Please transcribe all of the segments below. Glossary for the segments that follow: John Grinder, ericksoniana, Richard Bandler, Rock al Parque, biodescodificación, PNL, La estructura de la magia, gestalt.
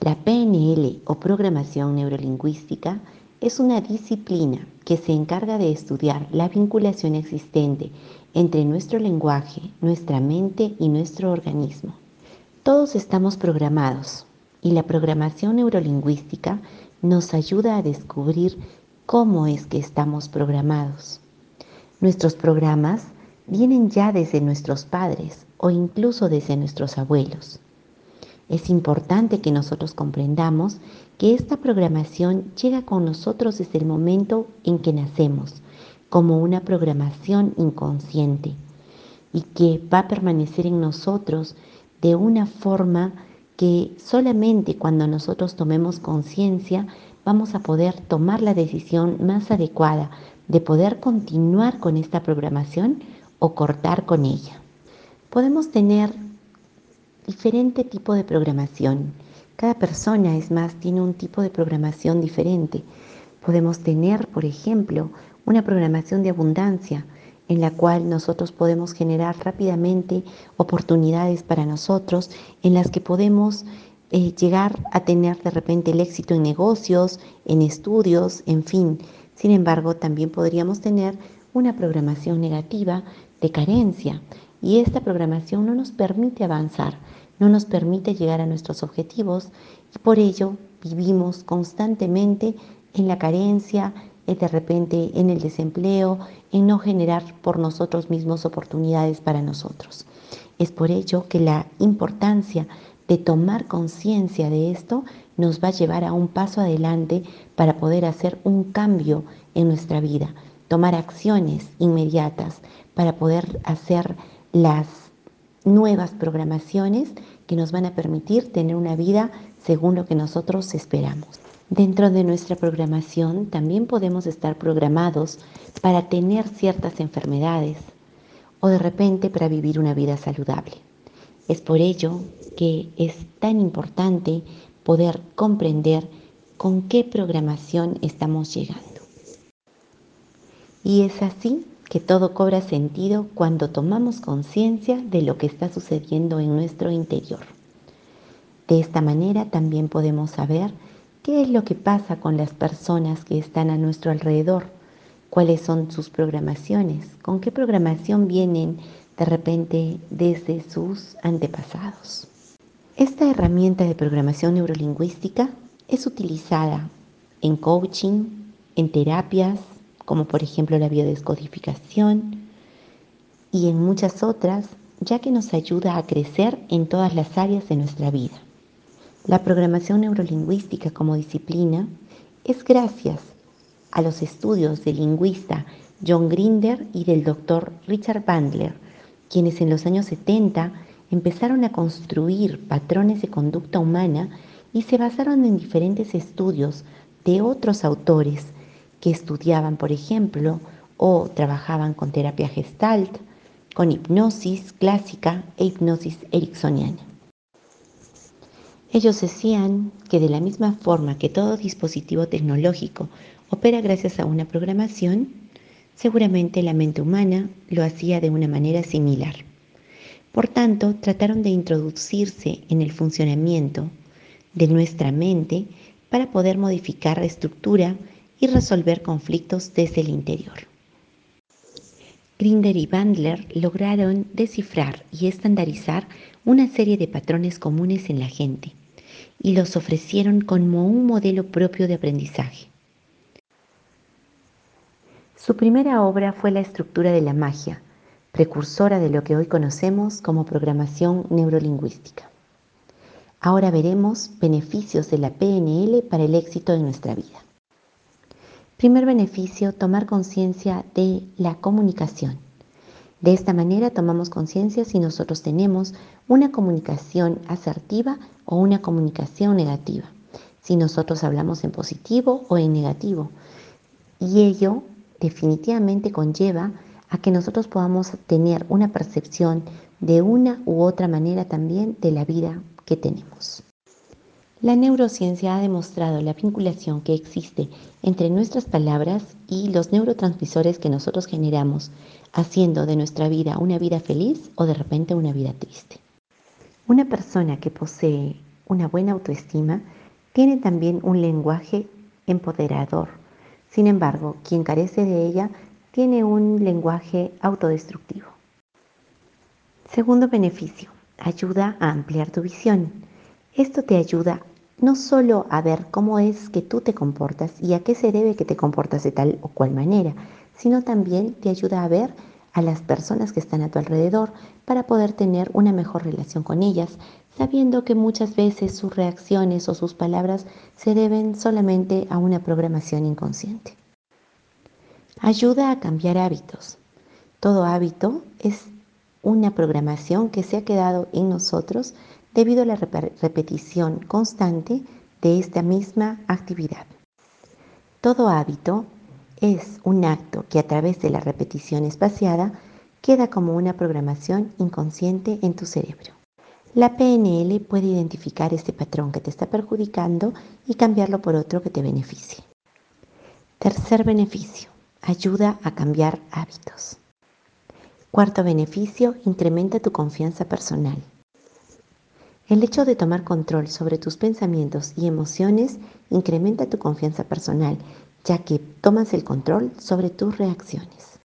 La PNL o programación neurolingüística es una disciplina que se encarga de estudiar la vinculación existente entre nuestro lenguaje, nuestra mente y nuestro organismo. Todos estamos programados y la programación neurolingüística nos ayuda a descubrir cómo es que estamos programados. Nuestros programas vienen ya desde nuestros padres o incluso desde nuestros abuelos. Es importante que nosotros comprendamos que esta programación llega con nosotros desde el momento en que nacemos, como una programación inconsciente, y que va a permanecer en nosotros de una forma que solamente cuando nosotros tomemos conciencia vamos a poder tomar la decisión más adecuada de poder continuar con esta programación o cortar con ella. Podemos tener diferente tipo de programación. Cada persona, es más, tiene un tipo de programación diferente. Podemos tener, por ejemplo, una programación de abundancia en la cual nosotros podemos generar rápidamente oportunidades para nosotros en las que podemos llegar a tener de repente el éxito en negocios, en estudios, en fin. Sin embargo, también podríamos tener una programación negativa de carencia. Y esta programación no nos permite avanzar, no nos permite llegar a nuestros objetivos y por ello vivimos constantemente en la carencia, de repente en el desempleo, en no generar por nosotros mismos oportunidades para nosotros. Es por ello que la importancia de tomar conciencia de esto nos va a llevar a un paso adelante para poder hacer un cambio en nuestra vida, tomar acciones inmediatas para poder hacer las nuevas programaciones que nos van a permitir tener una vida según lo que nosotros esperamos. Dentro de nuestra programación también podemos estar programados para tener ciertas enfermedades o de repente para vivir una vida saludable. Es por ello que es tan importante poder comprender con qué programación estamos llegando. Y es así que todo cobra sentido cuando tomamos conciencia de lo que está sucediendo en nuestro interior. De esta manera también podemos saber qué es lo que pasa con las personas que están a nuestro alrededor, cuáles son sus programaciones, con qué programación vienen de repente desde sus antepasados. Esta herramienta de programación neurolingüística es utilizada en coaching, en terapias, como por ejemplo la biodescodificación y en muchas otras, ya que nos ayuda a crecer en todas las áreas de nuestra vida. La programación neurolingüística como disciplina es gracias a los estudios del lingüista John Grinder y del doctor Richard Bandler, quienes en los años 70 empezaron a construir patrones de conducta humana y se basaron en diferentes estudios de otros autores que estudiaban, por ejemplo, o trabajaban con terapia gestalt, con hipnosis clásica e hipnosis ericksoniana. Ellos decían que de la misma forma que todo dispositivo tecnológico opera gracias a una programación, seguramente la mente humana lo hacía de una manera similar. Por tanto, trataron de introducirse en el funcionamiento de nuestra mente para poder modificar la estructura y resolver conflictos desde el interior. Grinder y Bandler lograron descifrar y estandarizar una serie de patrones comunes en la gente y los ofrecieron como un modelo propio de aprendizaje. Su primera obra fue La estructura de la magia, precursora de lo que hoy conocemos como programación neurolingüística. Ahora veremos beneficios de la PNL para el éxito en nuestra vida. Primer beneficio, tomar conciencia de la comunicación. De esta manera tomamos conciencia si nosotros tenemos una comunicación asertiva o una comunicación negativa, si nosotros hablamos en positivo o en negativo. Y ello definitivamente conlleva a que nosotros podamos tener una percepción de una u otra manera también de la vida que tenemos. La neurociencia ha demostrado la vinculación que existe entre nuestras palabras y los neurotransmisores que nosotros generamos, haciendo de nuestra vida una vida feliz o de repente una vida triste. Una persona que posee una buena autoestima, tiene también un lenguaje empoderador. Sin embargo, quien carece de ella tiene un lenguaje autodestructivo. Segundo beneficio, ayuda a ampliar tu visión. Esto te ayuda no solo a ver cómo es que tú te comportas y a qué se debe que te comportas de tal o cual manera, sino también te ayuda a ver a las personas que están a tu alrededor para poder tener una mejor relación con ellas, sabiendo que muchas veces sus reacciones o sus palabras se deben solamente a una programación inconsciente. Ayuda a cambiar hábitos. Todo hábito es una programación que se ha quedado en nosotros debido a la repetición constante de esta misma actividad. Todo hábito es un acto que a través de la repetición espaciada queda como una programación inconsciente en tu cerebro. La PNL puede identificar este patrón que te está perjudicando y cambiarlo por otro que te beneficie. Tercer beneficio, ayuda a cambiar hábitos. Cuarto beneficio, incrementa tu confianza personal. El hecho de tomar control sobre tus pensamientos y emociones incrementa tu confianza personal, ya que tomas el control sobre tus reacciones.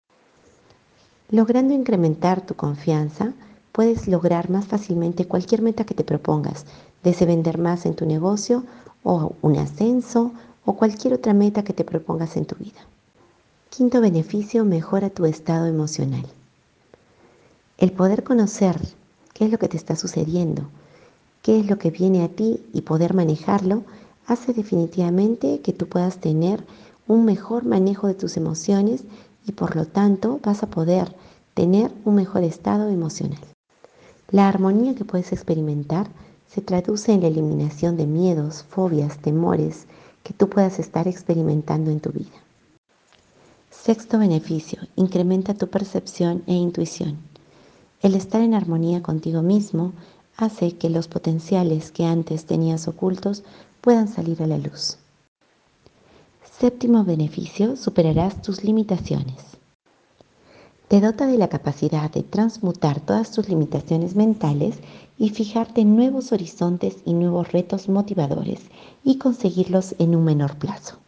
Logrando incrementar tu confianza, puedes lograr más fácilmente cualquier meta que te propongas, desde vender más en tu negocio o un ascenso o cualquier otra meta que te propongas en tu vida. Quinto beneficio, mejora tu estado emocional. El poder conocer qué es lo que te está sucediendo, qué es lo que viene a ti y poder manejarlo, hace definitivamente que tú puedas tener un mejor manejo de tus emociones y por lo tanto vas a poder tener un mejor estado emocional. La armonía que puedes experimentar se traduce en la eliminación de miedos, fobias, temores que tú puedas estar experimentando en tu vida. Sexto beneficio, incrementa tu percepción e intuición. El estar en armonía contigo mismo hace que los potenciales que antes tenías ocultos puedan salir a la luz. Séptimo beneficio, superarás tus limitaciones. Te dota de la capacidad de transmutar todas tus limitaciones mentales y fijarte en nuevos horizontes y nuevos retos motivadores y conseguirlos en un menor plazo.